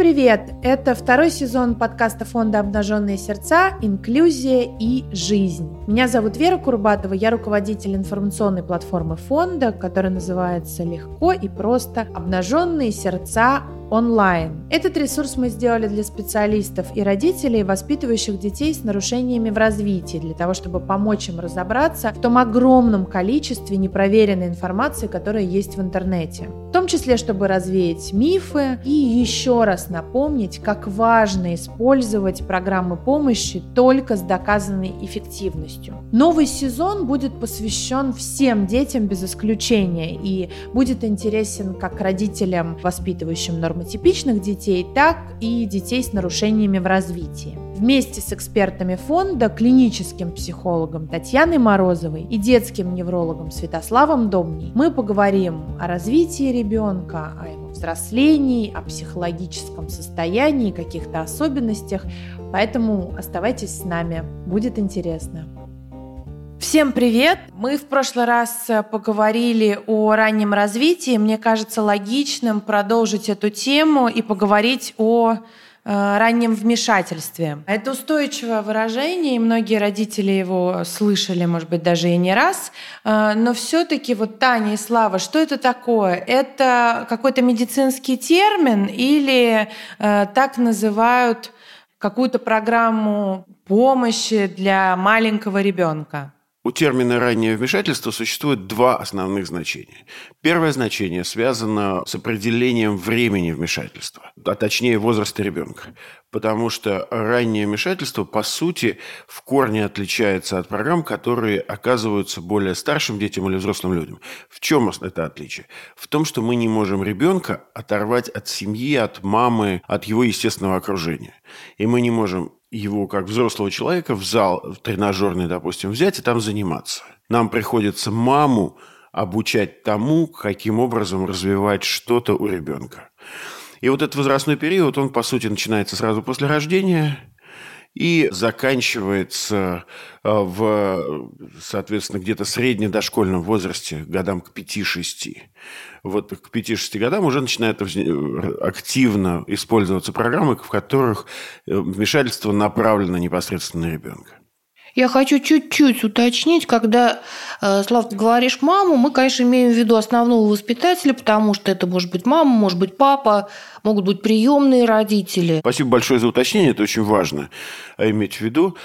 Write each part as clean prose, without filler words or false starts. привет! Это второй сезон подкаста фонда «Обнаженные сердца», «Инклюзия и жизнь». Меня зовут Вера Курбатова, я руководитель информационной платформы фонда, которая называется «Легко и просто. Обнаженные сердца» онлайн. Этот ресурс мы сделали для специалистов и родителей, воспитывающих детей с нарушениями в развитии, для того, чтобы помочь им разобраться в том огромном количестве непроверенной информации, которая есть в интернете. В том числе, чтобы развеять мифы и еще раз напомнить, как важно использовать программы помощи только с доказанной эффективностью. Новый сезон будет посвящен всем детям без исключения и будет интересен как родителям, воспитывающим нормотипичных детей, так и детей с нарушениями в развитии. Вместе с экспертами фонда, клиническим психологом Татьяной Морозовой и детским неврологом Святославом Довбней мы поговорим о развитии ребенка, о его взрослении, о психологическом состоянии, каких-то особенностях, поэтому оставайтесь с нами, будет интересно. Всем привет! Мы в прошлый раз поговорили о раннем развитии. Мне кажется логичным продолжить эту тему и поговорить о раннем вмешательстве. Это устойчивое выражение, и многие родители его слышали, может быть, даже и не раз. Но все-таки вот Таня и Слава, что это такое? Это какой-то медицинский термин или так называют какую-то программу помощи для маленького ребенка? У термина «раннее вмешательство» существует два основных значения. Первое значение связано с определением времени вмешательства, а точнее возраста ребенка, потому что раннее вмешательство, по сути, в корне отличается от программ, которые оказываются более старшим детям или взрослым людям. В чем это отличие? В том, что мы не можем ребенка оторвать от семьи, от мамы, от его естественного окружения. И мы не можем его, как взрослого человека, в зал в тренажерный, допустим, взять и там заниматься. Нам приходится маму обучать тому, каким образом развивать что-то у ребенка. И вот этот возрастной период, он, по сути, начинается сразу после рождения и заканчивается в, соответственно, где-то среднедошкольном возрасте, годам к 5-6. Вот к 5-6 годам уже начинает активно использоваться программы, в которых вмешательство направлено непосредственно на ребенка. Я хочу чуть-чуть уточнить, когда, Слав, ты говоришь маму, мы, конечно, имеем в виду основного воспитателя, потому что это может быть мама, может быть папа, могут быть приемные родители. Спасибо большое за уточнение, это очень важно иметь в виду.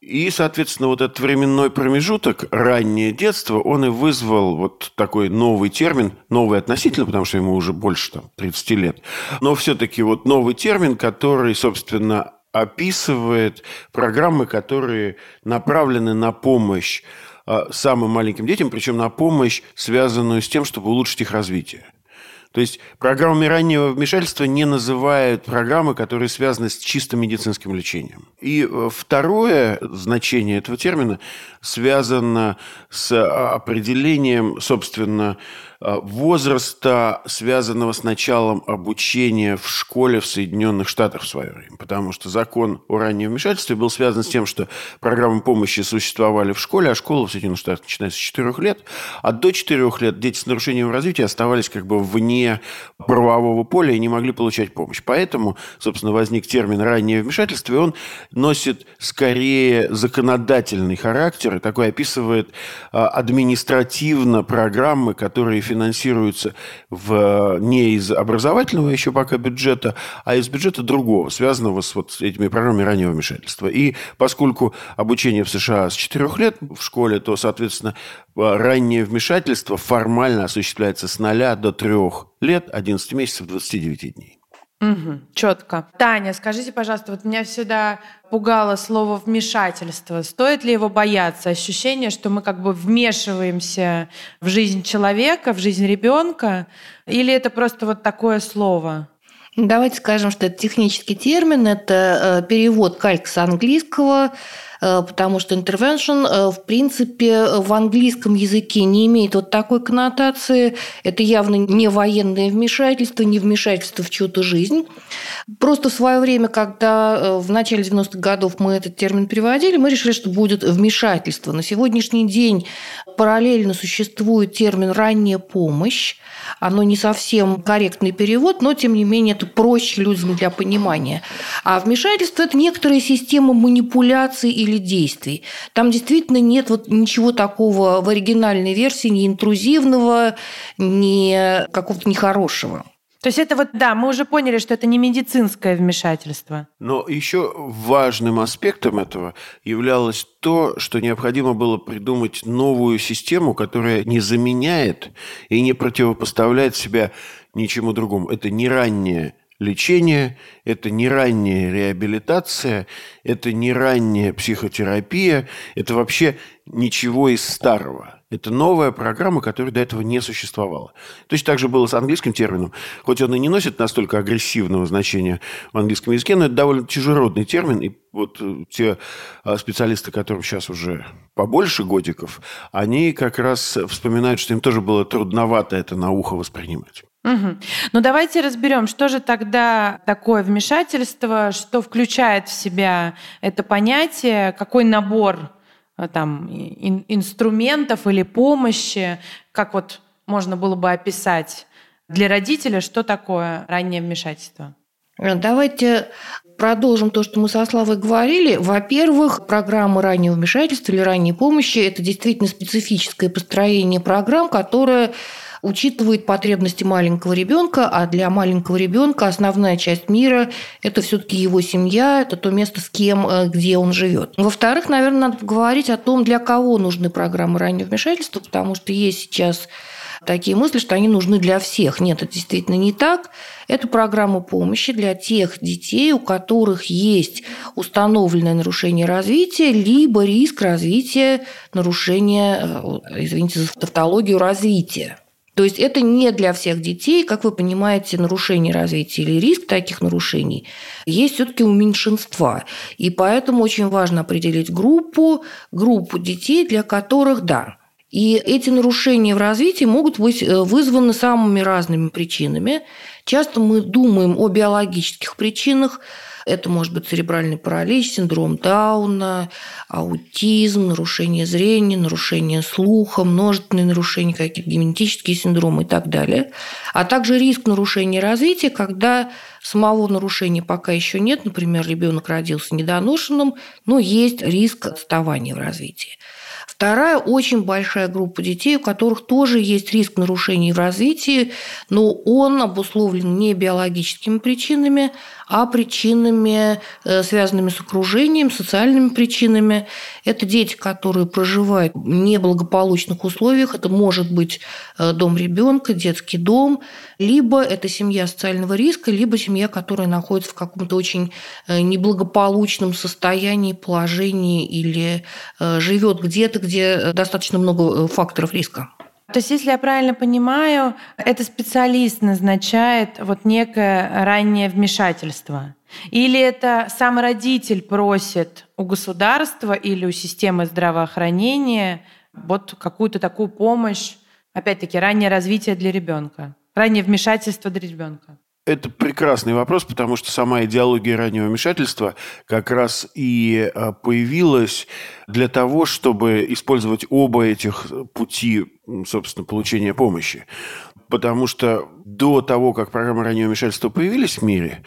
И, соответственно, вот этот временной промежуток, раннее детство, он и вызвал вот такой новый термин, новый относительно, потому что ему уже больше 30 лет, но все-таки вот новый термин, который, собственно, описывает программы, которые направлены на помощь самым маленьким детям, причем на помощь, связанную с тем, чтобы улучшить их развитие. То есть программами раннего вмешательства не называют программы, которые связаны с чисто медицинским лечением. И второе значение этого термина связано с определением, собственно, возраста, связанного с началом обучения в школе в Соединенных Штатах в свое время. Потому что закон о раннем вмешательстве был связан с тем, что программы помощи существовали в школе, а школа в Соединенных Штатах начинается с 4 лет. А до 4 лет дети с нарушением развития оставались как бы вне правового поля и не могли получать помощь. Поэтому, собственно, возник термин «раннее вмешательство», и он носит скорее законодательный характер, и такой описывает административно программы, которые финансируются не из образовательного еще пока бюджета, а из бюджета другого, связанного с вот этими программами раннего вмешательства. И поскольку обучение в США с 4 лет в школе, то, соответственно, раннее вмешательство формально осуществляется с 0 до 3 лет, 11 месяцев, 29 дней. Угу, четко. Таня, скажите, пожалуйста, вот меня всегда пугало слово «вмешательство». Стоит ли его бояться? Ощущение, что мы как бы вмешиваемся в жизнь человека, в жизнь ребенка, или это просто вот такое слово? Давайте скажем, что это технический термин, это перевод калька с английского, потому что intervention, в принципе, в английском языке не имеет вот такой коннотации. Это явно не военное вмешательство, не вмешательство в чью-то жизнь. Просто в свое время, когда в начале 90-х годов мы этот термин переводили, мы решили, что будет вмешательство. На сегодняшний день параллельно существует термин «ранняя помощь». Оно не совсем корректный перевод, но, тем не менее, это проще людям для понимания. А вмешательство – это некоторая система манипуляций или действий. Там действительно нет вот ничего такого в оригинальной версии, ни интрузивного, ни какого-то нехорошего. То есть это вот, да, мы уже поняли, что это не медицинское вмешательство. Но еще важным аспектом этого являлось то, что необходимо было придумать новую систему, которая не заменяет и не противопоставляет себя ничему другому. Это не раннее лечение, это не ранняя реабилитация, это не ранняя психотерапия, это вообще ничего из старого. Это новая программа, которая до этого не существовала. Точно так же было с английским термином. Хоть он и не носит настолько агрессивного значения в английском языке, но это довольно чужеродный термин. И вот те специалисты, которым сейчас уже побольше годиков, они как раз вспоминают, что им тоже было трудновато это на ухо воспринимать. Угу. Ну, давайте разберем, что же тогда такое вмешательство, что включает в себя это понятие, какой набор там, инструментов или помощи, как вот можно было бы описать для родителя, что такое раннее вмешательство? Давайте продолжим то, что мы со Славой говорили. Во-первых, программа раннего вмешательства или ранней помощи – это действительно специфическое построение программ, которое учитывает потребности маленького ребенка, а для маленького ребенка основная часть мира – это все-таки его семья, это то место, с кем, где он живет. Во-вторых, наверное, надо поговорить о том, для кого нужны программы раннего вмешательства, потому что есть сейчас такие мысли, что они нужны для всех. Нет, это действительно не так. Это программа помощи для тех детей, у которых есть установленное нарушение развития, либо риск развития нарушения, извините за тавтологию, развития. То есть это не для всех детей, как вы понимаете, нарушение развития или риск таких нарушений есть все-таки у меньшинства. И поэтому очень важно определить группу детей, для которых да. И эти нарушения в развитии могут быть вызваны самыми разными причинами. Часто мы думаем о биологических причинах. Это может быть церебральный паралич, синдром Дауна, аутизм, нарушение зрения, нарушение слуха, множественные нарушения, какие-то генетические синдромы и так далее. А также риск нарушения развития, когда самого нарушения пока еще нет. Например, ребенок родился недоношенным, но есть риск отставания в развитии. Вторая очень большая группа детей, у которых тоже есть риск нарушений в развитии, но он обусловлен не биологическими причинами, а причинами, связанными с окружением, социальными причинами. Это дети, которые проживают в неблагополучных условиях. Это может быть дом ребенка, детский дом, либо это семья социального риска, либо семья, которая находится в каком-то очень неблагополучном состоянии, положении или живет где-то, где достаточно много факторов риска. То есть, если я правильно понимаю, это специалист назначает вот некое раннее вмешательство? Или это сам родитель просит у государства или у системы здравоохранения вот какую-то такую помощь, опять-таки, раннее развитие для ребенка, раннее вмешательство для ребенка? Это прекрасный вопрос, потому что сама идеология раннего вмешательства как раз и появилась для того, чтобы использовать оба этих пути, собственно, получения помощи. Потому что до того, как программы раннего вмешательства появились в мире,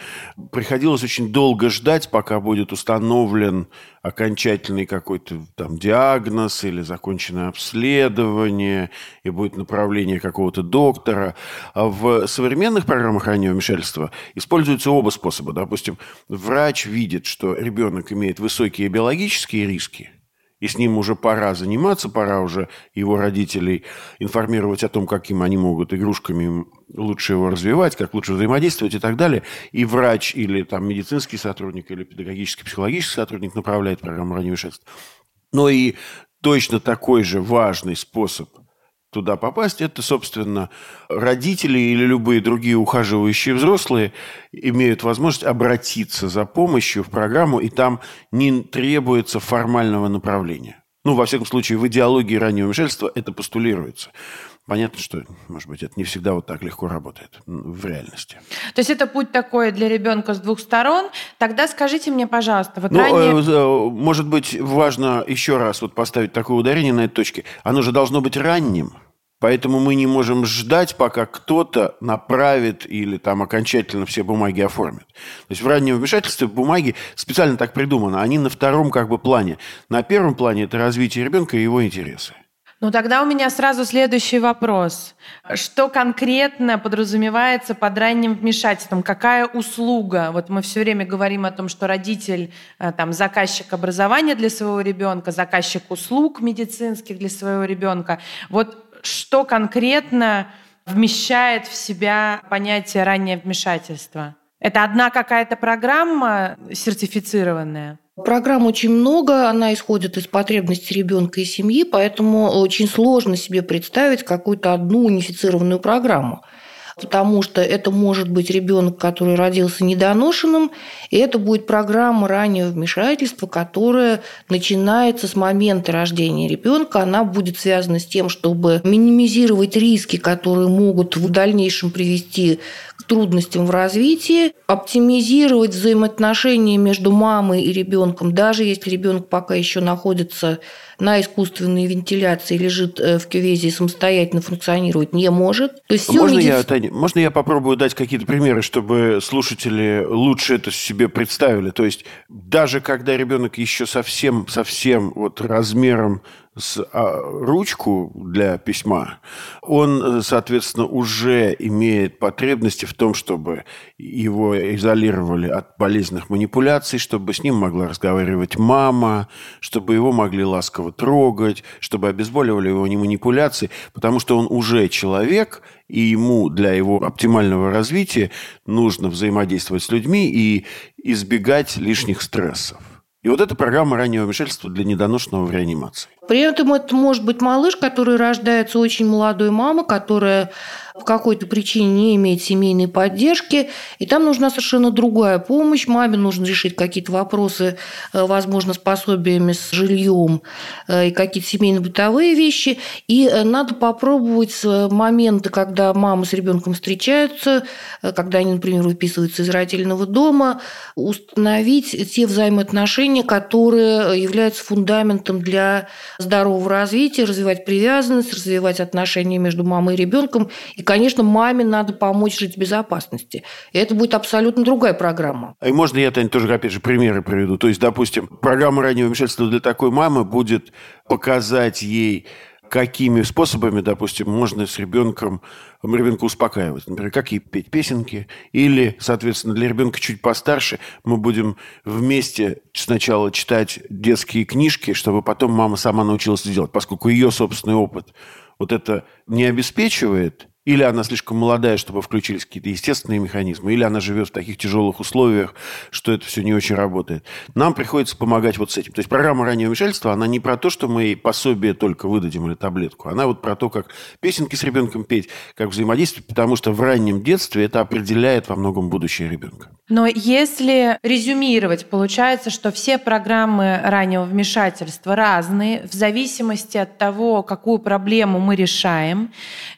приходилось очень долго ждать, пока будет установлен окончательный какой-то там диагноз или законченное обследование, и будет направление какого-то доктора. А в современных программах раннего вмешательства используются оба способа. Допустим, врач видит, что ребенок имеет высокие биологические риски, и с ним уже пора заниматься, пора уже его родителей информировать о том, каким они могут игрушками лучше его развивать, как лучше взаимодействовать и так далее. И врач или там, медицинский сотрудник, или педагогический, психологический сотрудник направляет программу раннего вмешательства. Но и точно такой же важный способ туда попасть, это, собственно, родители или любые другие ухаживающие взрослые имеют возможность обратиться за помощью в программу, и там не требуется формального направления. Ну, во всяком случае, в идеологии раннего вмешательства это постулируется. Понятно, что, может быть, это не всегда вот так легко работает в реальности. То есть это путь такой для ребенка с двух сторон. Тогда скажите мне, пожалуйста, вот может быть, важно еще раз вот поставить такое ударение на этой точке. Оно же должно быть ранним. Поэтому мы не можем ждать, пока кто-то направит или там окончательно все бумаги оформит. То есть в раннем вмешательстве бумаги специально так придуманы. Они на втором как бы плане. На первом плане это развитие ребенка и его интересы. Ну тогда у меня сразу следующий вопрос. Что конкретно подразумевается под ранним вмешательством? Какая услуга? Вот мы все время говорим о том, что родитель там, заказчик образования для своего ребенка, заказчик услуг медицинских для своего ребенка. Вот что конкретно вмещает в себя понятие раннее вмешательство? Это одна какая-то программа сертифицированная? Программ очень много, она исходит из потребностей ребенка и семьи, поэтому очень сложно себе представить какую-то одну унифицированную программу, потому что это может быть ребенок, который родился недоношенным, и это будет программа раннего вмешательства, которая начинается с момента рождения ребенка. Она будет связана с тем, чтобы минимизировать риски, которые могут в дальнейшем привести к трудностям в развитии, оптимизировать взаимоотношения между мамой и ребенком, даже если ребенок пока еще находится на искусственной вентиляции, лежит в кювезе и самостоятельно функционировать не может. То есть Можно я попробую дать какие-то примеры, чтобы слушатели лучше это себе представили? То есть даже когда ребенок еще совсем вот размером с ручку для письма, он, соответственно, уже имеет потребности в том, чтобы его изолировали от болезненных манипуляций, чтобы с ним могла разговаривать мама, чтобы его могли ласково трогать, чтобы обезболивали его не манипуляции, потому что он уже человек, и ему для его оптимального развития нужно взаимодействовать с людьми и избегать лишних стрессов. И вот эта программа раннего вмешательства для недоношенного в реанимации. При этом это может быть малыш, который рождается очень молодой мамой, которая по какой-то причине не имеет семейной поддержки, и там нужна совершенно другая помощь. Маме нужно решить какие-то вопросы, возможно, с пособиями, с жильем и какие-то семейно-бытовые вещи. И надо попробовать с момента, когда мама с ребенком встречаются, когда они, например, выписываются из родительного дома, установить те взаимоотношения, которые являются фундаментом для здорового развития, развивать привязанность, развивать отношения между мамой и ребенком. И, конечно, маме надо помочь жить в безопасности. И это будет абсолютно другая программа. И можно я, Таня, тоже, опять же, примеры приведу? То есть, допустим, программа раннего вмешательства для такой мамы будет показать ей, какими способами, допустим, можно с ребенка успокаивать. Например, как ей петь песенки. Или, соответственно, для ребенка чуть постарше мы будем вместе сначала читать детские книжки, чтобы потом мама сама научилась это делать, поскольку ее собственный опыт вот это не обеспечивает. Или она слишком молодая, чтобы включились какие-то естественные механизмы, или она живет в таких тяжелых условиях, что это все не очень работает. Нам приходится помогать вот с этим. То есть программа раннего вмешательства, она не про то, что мы ей пособие только выдадим или таблетку. Она вот про то, как песенки с ребенком петь, как взаимодействовать, потому что в раннем детстве это определяет во многом будущее ребенка. Но если резюмировать, получается, что все программы раннего вмешательства разные в зависимости от того, какую проблему мы решаем.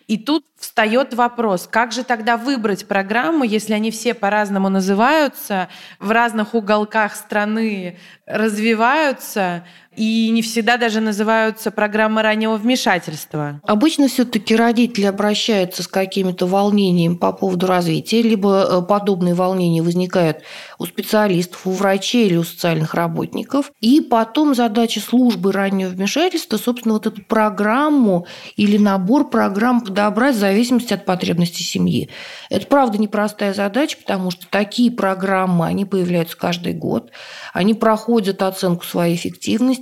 И тут встает вопрос, как же тогда выбрать программу, если они все по-разному называются, в разных уголках страны развиваются и не всегда даже называются программы раннего вмешательства? Обычно все-таки родители обращаются с какими-то волнениями по поводу развития, либо подобные волнения возникают у специалистов, у врачей или у социальных работников. И потом задача службы раннего вмешательства, собственно, вот эту программу или набор программ подобрать в зависимости от потребностей семьи. Это, правда, непростая задача, потому что такие программы, они появляются каждый год, они проходят оценку своей эффективности.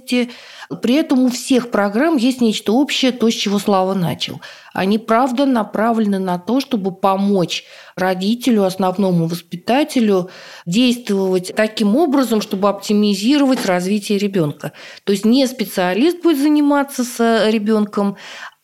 При этом у всех программ есть нечто общее, то, с чего Слава начал. Они, правда, направлены на то, чтобы помочь родителю, основному воспитателю действовать таким образом, чтобы оптимизировать развитие ребенка. То есть не специалист будет заниматься с ребенком,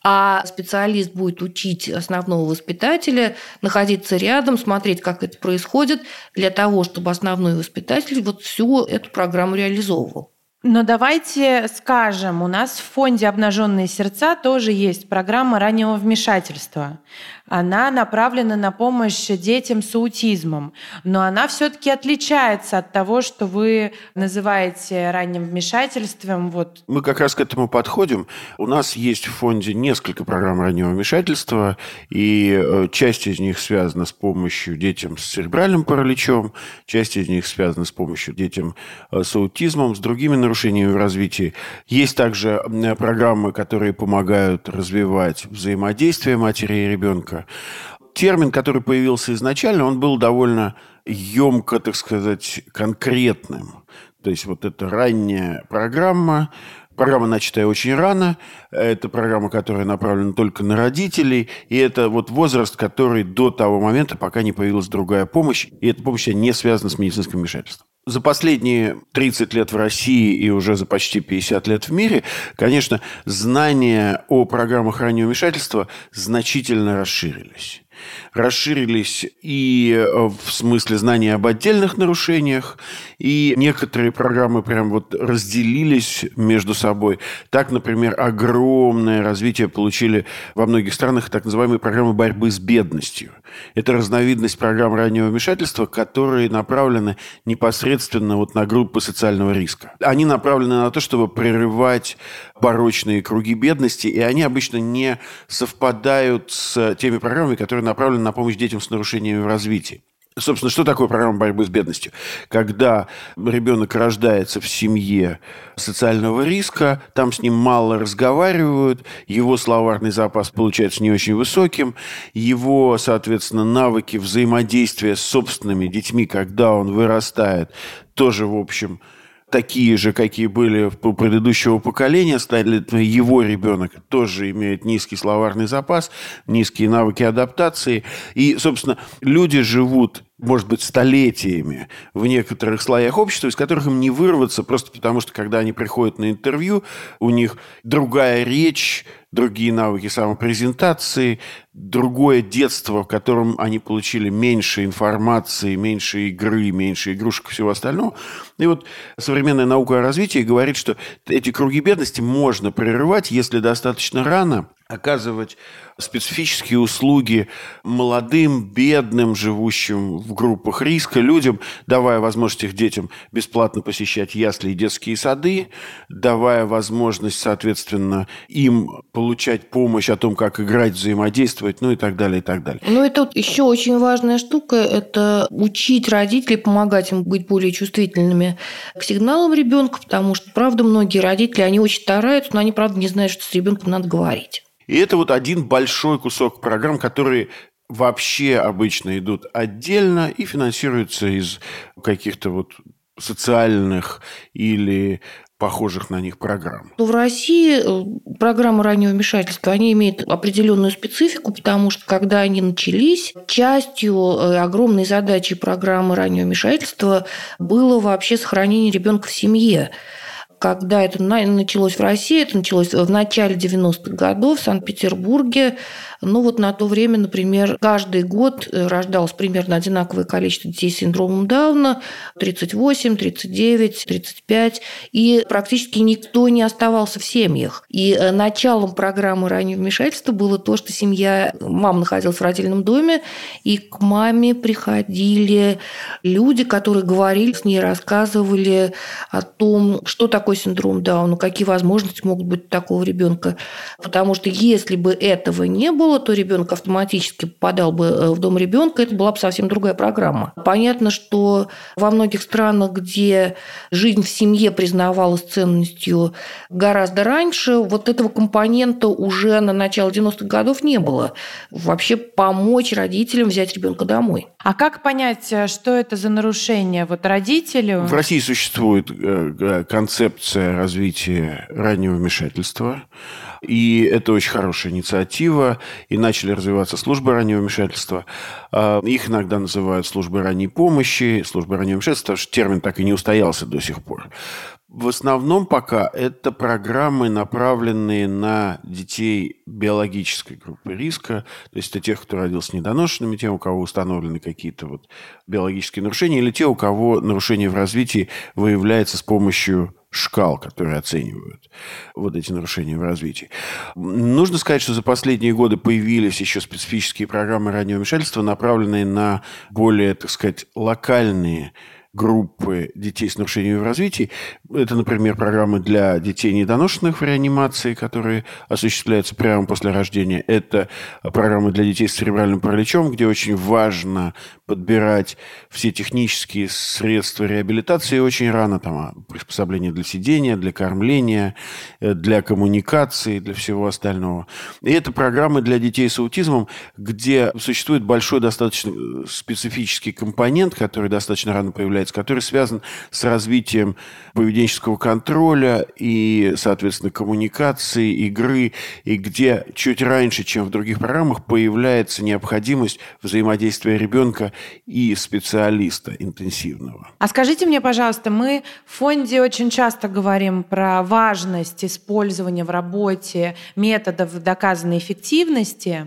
а специалист будет учить основного воспитателя находиться рядом, смотреть, как это происходит, для того, чтобы основной воспитатель вот всю эту программу реализовывал. Но давайте скажем, у нас в фонде «Обнаженные сердца» тоже есть программа раннего вмешательства. Она направлена на помощь детям с аутизмом. Но она все-таки отличается от того, что вы называете ранним вмешательством. Вот. Мы как раз к этому подходим. У нас есть в фонде несколько программ раннего вмешательства, и часть из них связана с помощью детям с церебральным параличом, часть из них связана с помощью детям с аутизмом, с другими нарушениями в развитии. Есть также программы, которые помогают развивать взаимодействие матери и ребенка. Термин, который появился изначально, он был довольно емко, так сказать, конкретным. То есть вот это ранняя программа. Программа, начатая очень рано. Это программа, которая направлена только на родителей. И это вот возраст, который до того момента, пока не появилась другая помощь. И эта помощь не связана с медицинским вмешательством. За последние 30 лет в России и уже за почти 50 лет в мире, конечно, знания о программах раннего вмешательства значительно расширились. Расширились и в смысле знаний об отдельных нарушениях, и некоторые программы прям вот разделились между собой. Так, например, огромное развитие получили во многих странах так называемые программы борьбы с бедностью. Это разновидность программ раннего вмешательства, которые направлены непосредственно вот на группы социального риска. Они направлены на то, чтобы прерывать порочные круги бедности, и они обычно не совпадают с теми программами, которые направлен на помощь детям с нарушениями в развитии. Собственно, что такое программа борьбы с бедностью? Когда ребенок рождается в семье социального риска, там с ним мало разговаривают, его словарный запас получается не очень высоким, его, соответственно, навыки взаимодействия с собственными детьми, когда он вырастает, тоже, в общем, такие же, какие были у предыдущего поколения, его ребенок тоже имеет низкий словарный запас, низкие навыки адаптации. И, собственно, люди живут, может быть, столетиями в некоторых слоях общества, из которых им не вырваться, просто потому что, когда они приходят на интервью, у них другая речь, другие навыки самопрезентации, другое детство, в котором они получили меньше информации, меньше игры, меньше игрушек и всего остального. И вот современная наука о развитии говорит, что эти круги бедности можно прерывать, если достаточно рано оказывать специфические услуги молодым, бедным, живущим в группах риска людям, давая возможность их детям бесплатно посещать ясли и детские сады, давая возможность, соответственно, им получать помощь о том, как играть, взаимодействовать, ну и так далее, и так далее. Ну и тут еще очень важная штука – это учить родителей, помогать им быть более чувствительными к сигналам ребенка, потому что, правда, многие родители, они очень стараются, но они, правда, не знают, что с ребенком надо говорить. И это вот один большой кусок программ, которые вообще обычно идут отдельно и финансируются из каких-то вот социальных или похожих на них программ. В России программы раннего вмешательства, они имеют определенную специфику, потому что, когда они начались, частью огромной задачи программы раннего вмешательства было вообще сохранение ребенка в семье. Когда это началось в России, это началось в начале 90-х годов в Санкт-Петербурге. Ну вот на то время, например, каждый год рождалось примерно одинаковое количество детей с синдромом Дауна – 38, 39, 35. И практически никто не оставался в семьях. И началом программы раннего вмешательства было то, что семья, мама находилась в родильном доме, и к маме приходили люди, которые говорили с ней, рассказывали о том, что такое синдром Дауна, какие возможности могут быть у такого ребенка. Потому что если бы этого не было, то ребенок автоматически попадал бы в дом ребенка, это была бы совсем другая программа. Понятно, что во многих странах, где жизнь в семье признавалась ценностью гораздо раньше, вот этого компонента уже на начало 90-х годов не было. Вообще помочь родителям взять ребенка домой. А как понять, что это за нарушение вот родителю? В России существует концепция развития раннего вмешательства, и это очень хорошая инициатива, и начали развиваться службы раннего вмешательства. Их иногда называют службы ранней помощи, службы раннего вмешательства, потому что термин так и не устоялся до сих пор. В основном пока это программы, направленные на детей биологической группы риска, то есть это тех, кто родился недоношенными, те, у кого установлены какие-то вот биологические нарушения, или те, у кого нарушение в развитии выявляется с помощью шкал, которые оценивают вот эти нарушения в развитии. Нужно сказать, что за последние годы появились еще специфические программы раннего вмешательства, направленные на более, так сказать, локальные группы детей с нарушениями в развитии. Это, например, программы для детей недоношенных в реанимации, которые осуществляются прямо после рождения. Это программы для детей с церебральным параличом, где очень важно подбирать все технические средства реабилитации очень рано. Там приспособление для сидения, для кормления, для коммуникации, для всего остального. И это программы для детей с аутизмом, где существует большой достаточно специфический компонент, который достаточно рано появляется, который связан с развитием поведенческого контроля и, соответственно, коммуникации, игры, и где чуть раньше, чем в других программах, появляется необходимость взаимодействия ребенка и специалиста интенсивного. А скажите мне, пожалуйста, мы в фонде очень часто говорим про важность использования в работе методов доказанной эффективности,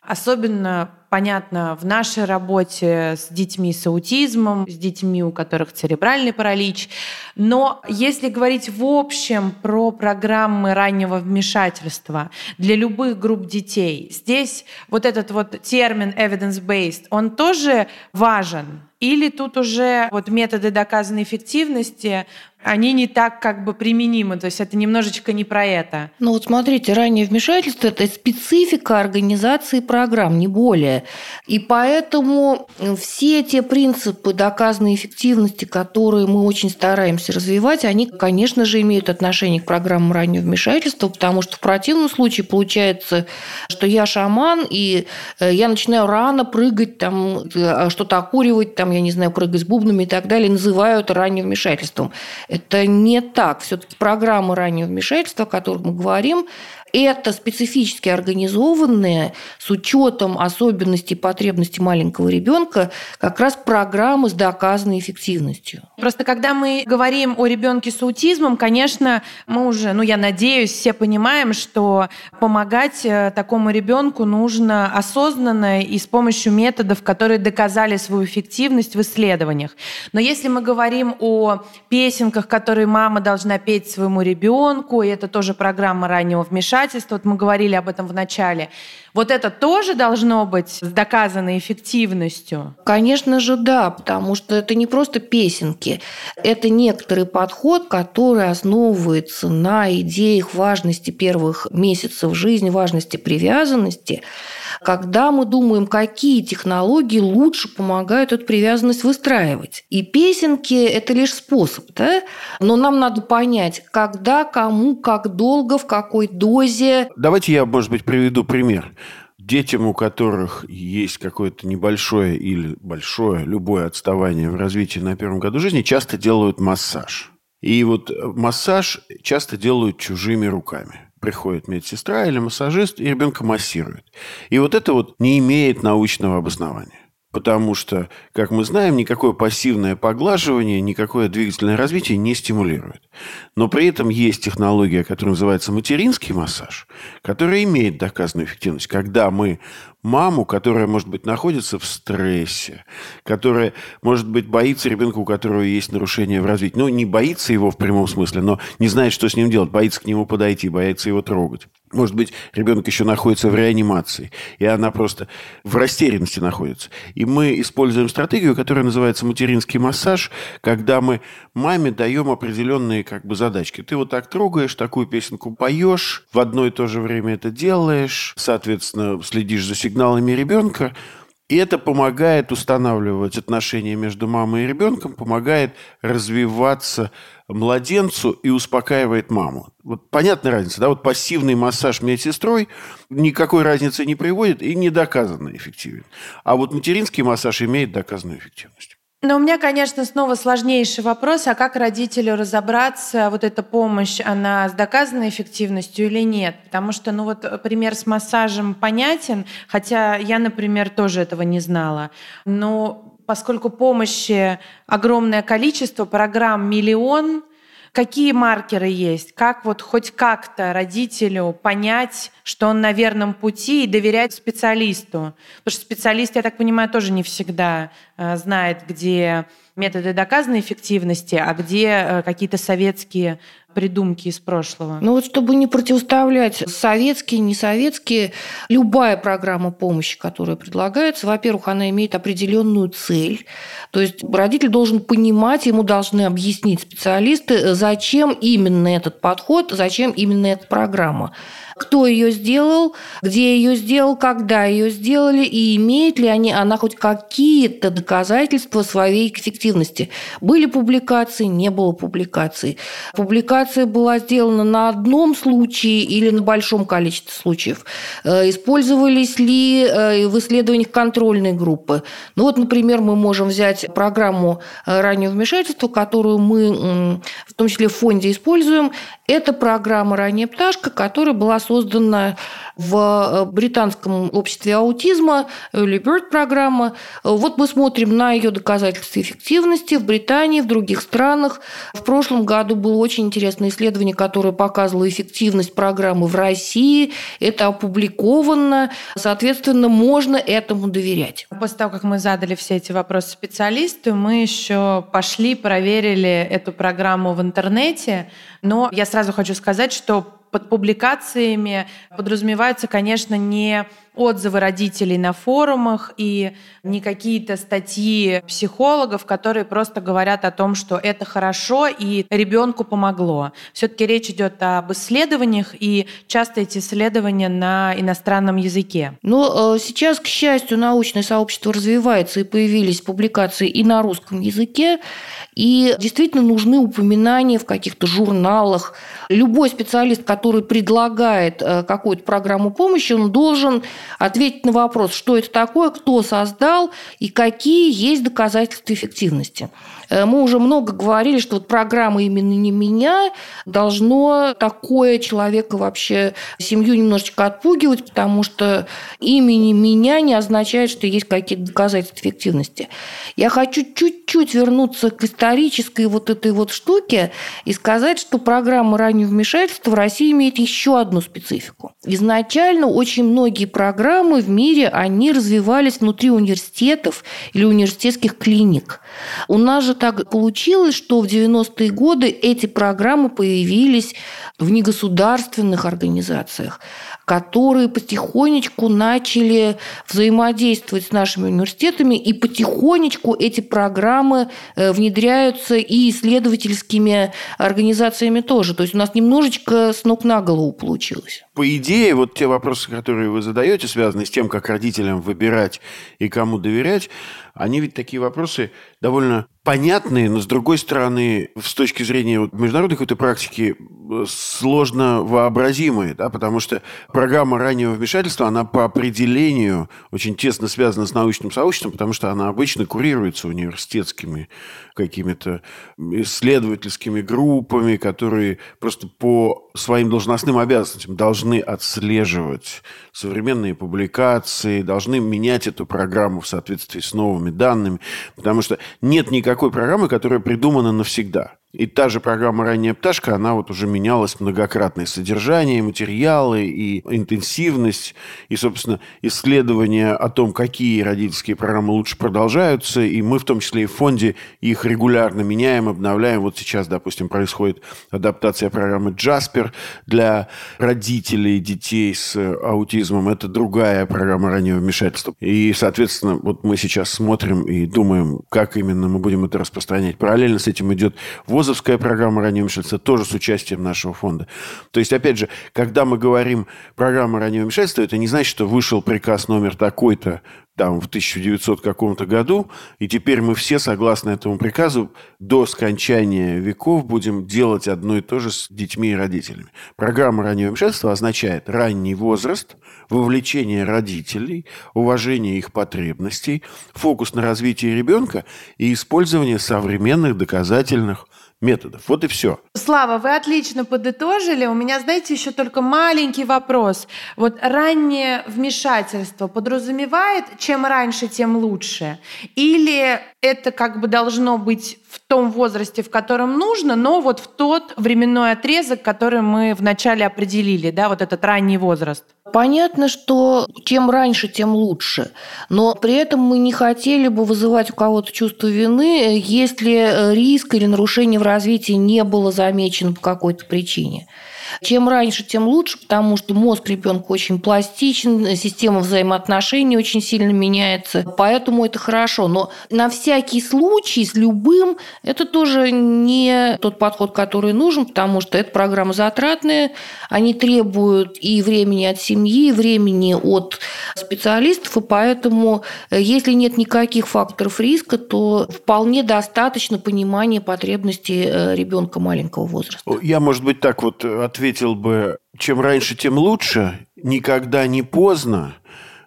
особенно понятно в нашей работе с детьми с аутизмом, с детьми, у которых церебральный паралич. Но если говорить в общем про программы раннего вмешательства для любых групп детей, здесь вот этот вот термин evidence-based, он тоже важен? Или тут уже вот методы доказанной эффективности, они не так как бы применимы, то есть это немножечко не про это? Ну вот смотрите, раннее вмешательство – это специфика организации программ, не более. И поэтому все те принципы доказанной эффективности, которые мы очень стараемся развивать, они, конечно же, имеют отношение к программам раннего вмешательства, потому что в противном случае получается, что я шаман, и я начинаю рано прыгать, там, что-то окуривать, там, я не знаю, прыгать с бубнами и так далее, называю это ранним вмешательством. Это не так. Все-таки программы раннего вмешательства, о которых мы говорим, это специфически организованные с учетом особенностей и потребностей маленького ребенка как раз программы с доказанной эффективностью. Просто когда мы говорим о ребенке с аутизмом, конечно, мы уже, я надеюсь, все понимаем, что помогать такому ребенку нужно осознанно и с помощью методов, которые доказали свою эффективность в исследованиях. Но если мы говорим о песенках, которые мама должна петь своему ребенку, и это тоже программа раннего вмешательства, вот мы говорили об этом в начале. Вот это тоже должно быть с доказанной эффективностью? Конечно же, да, потому что это не просто песенки. Это некоторый подход, который основывается на идеях важности первых месяцев жизни, важности привязанности, когда мы думаем, какие технологии лучше помогают эту привязанность выстраивать. И песенки – это лишь способ, да? Но нам надо понять, когда, кому, как долго, в какой дозе. Давайте я, может быть, приведу пример. Детям, у которых есть какое-то небольшое или большое, любое отставание в развитии на первом году жизни, часто делают массаж. И вот массаж часто делают чужими руками. Приходит медсестра или массажист, и ребенка массирует. И вот это вот не имеет научного обоснования. Потому что, как мы знаем, никакое пассивное поглаживание, никакое двигательное развитие не стимулирует. Но при этом есть технология, которая называется материнский массаж, которая имеет доказанную эффективность. Когда мы маму, которая, может быть, находится в стрессе, которая, может быть, боится ребенка, у которого есть нарушение в развитии. Не боится его в прямом смысле, но не знает, что с ним делать. Боится к нему подойти, боится его трогать. Может быть, ребенок еще находится в реанимации, и она просто в растерянности находится. И мы используем стратегию, которая называется материнский массаж, когда мы маме даем определенные задачки. Ты вот так трогаешь, такую песенку поешь, в одно и то же время это делаешь, соответственно, следишь за сигналами ребенка. И это помогает устанавливать отношения между мамой и ребенком, помогает развиваться младенцу и успокаивает маму. Вот понятная разница, да? Вот пассивный массаж медсестрой никакой разницы не приводит и не доказанно эффективен. А вот материнский массаж имеет доказанную эффективность. Но у меня, конечно, снова сложнейший вопрос, а как родителю разобраться, вот эта помощь, она с доказанной эффективностью или нет? Потому что, пример с массажем понятен, хотя я, например, тоже этого не знала. Но поскольку помощи огромное количество, программ миллион, Какие маркеры есть? Как вот хоть как-то родителю понять, что он на верном пути, и доверять специалисту? Потому что специалист, я так понимаю, тоже не всегда знает, где методы доказанной эффективности, а где какие-то советские придумки из прошлого. Ну вот чтобы не противоставлять советские, несоветские, любая программа помощи, которая предлагается, во-первых, она имеет определенную цель. То есть родитель должен понимать, ему должны объяснить специалисты, зачем именно этот подход, зачем именно эта программа. Кто ее сделал, где ее сделал, когда ее сделали, и имеет ли она хоть какие-то доказательства своей эффективности. Были публикации, не было публикаций. Публикация была сделана на одном случае или на большом количестве случаев. Использовались ли в исследованиях контрольные группы? Ну вот, например, мы можем взять программу раннего вмешательства, которую мы в том числе в фонде используем. Это программа «Ранняя пташка», которая была создана в британском обществе аутизма, Early Bird программа. Вот мы смотрим на ее доказательства эффективности в Британии, в других странах. В прошлом году было очень интересное исследование, которое показывало эффективность программы в России. Это опубликовано. Соответственно, можно этому доверять. После того, как мы задали все эти вопросы специалисту, мы еще пошли, проверили эту программу в интернете. Но я сразу хочу сказать, что под публикациями подразумеваются, конечно, не отзывы родителей на форумах и не какие-то статьи психологов, которые просто говорят о том, что это хорошо и ребенку помогло. Все-таки речь идет об исследованиях, и часто эти исследования на иностранном языке. Но сейчас, к счастью, научное сообщество развивается, и появились публикации и на русском языке, и действительно нужны упоминания в каких-то журналах. Любой специалист, который предлагает какую-то программу помощи, он должен ответить на вопрос, что это такое, кто создал и какие есть доказательства эффективности. Мы уже много говорили, что вот программа именно не меня должно такое человека вообще семью немножечко отпугивать, потому что имени меня не означает, что есть какие-то доказательства эффективности. Я хочу чуть-чуть вернуться к исторической вот этой вот штуке и сказать, что программа раннего вмешательства в России имеет еще одну специфику. Изначально очень многие программы в мире, они развивались внутри университетов или университетских клиник. У нас же так получилось, что в 90-е годы эти программы появились в негосударственных организациях, которые потихонечку начали взаимодействовать с нашими университетами, и потихонечку эти программы внедряются и исследовательскими организациями тоже. То есть у нас немножечко с ног на голову получилось. По идее, вот те вопросы, которые вы задаете, связанные с тем, как родителям выбирать и кому доверять, они ведь такие вопросы довольно понятные, но, с другой стороны, с точки зрения международной какой-то практики, сложно вообразимые, да, потому что программа раннего вмешательства, она по определению очень тесно связана с научным сообществом, потому что она обычно курируется университетскими какими-то исследовательскими группами, которые просто по своим должностным обязанностям должны отслеживать современные публикации, должны менять эту программу в соответствии с новыми данными, потому что нет никакой программы, которая придумана навсегда. И та же программа «Ранняя пташка», она вот уже менялась многократно. И содержание, и материалы, и интенсивность, и, собственно, исследования о том, какие родительские программы лучше продолжаются. И мы, в том числе и в фонде, их регулярно меняем, обновляем. Вот сейчас, допустим, происходит адаптация программы «Джаспер» для родителей детей с аутизмом. Это другая программа раннего вмешательства. И, соответственно, вот мы сейчас смотрим и думаем, как именно мы будем это распространять. Параллельно с этим идет Фозовская программа раннего вмешательства, тоже с участием нашего фонда. То есть, опять же, когда мы говорим программа раннего вмешательства, это не значит, что вышел приказ номер такой-то там в 1900 каком-то году, и теперь мы все, согласно этому приказу, до скончания веков будем делать одно и то же с детьми и родителями. Программа раннего вмешательства означает ранний возраст, вовлечение родителей, уважение их потребностей, фокус на развитии ребенка и использование современных доказательных методов. Вот и все. Слава, вы отлично подытожили. У меня, знаете, еще только маленький вопрос. Вот раннее вмешательство подразумевает, чем раньше, тем лучше? Или это как бы должно быть в том возрасте, в котором нужно, но вот в тот временной отрезок, который мы вначале определили, да, вот этот ранний возраст? Понятно, что чем раньше, тем лучше. Но при этом мы не хотели бы вызывать у кого-то чувство вины, если риск или нарушение в развитии не было замечено по какой-то причине. Чем раньше, тем лучше, потому что мозг ребенка очень пластичен, система взаимоотношений очень сильно меняется, поэтому это хорошо. Но на всякий случай, с любым, это тоже не тот подход, который нужен, потому что это программа затратная, они требуют и времени от семьи, и времени от специалистов, и поэтому, если нет никаких факторов риска, то вполне достаточно понимания потребностей ребенка маленького возраста. Я, может быть, так вот ответил бы, чем раньше, тем лучше, никогда не поздно,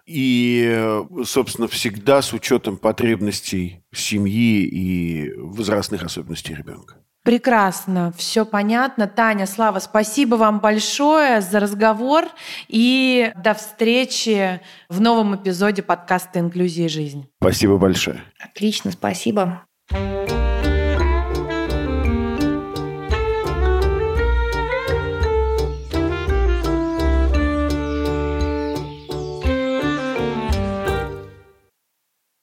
и, собственно, всегда с учетом потребностей семьи и возрастных особенностей ребенка. Прекрасно, все понятно. Таня, Слава, спасибо вам большое за разговор и до встречи в новом эпизоде подкаста «Инклюзия и жизнь». Спасибо большое. Отлично, спасибо.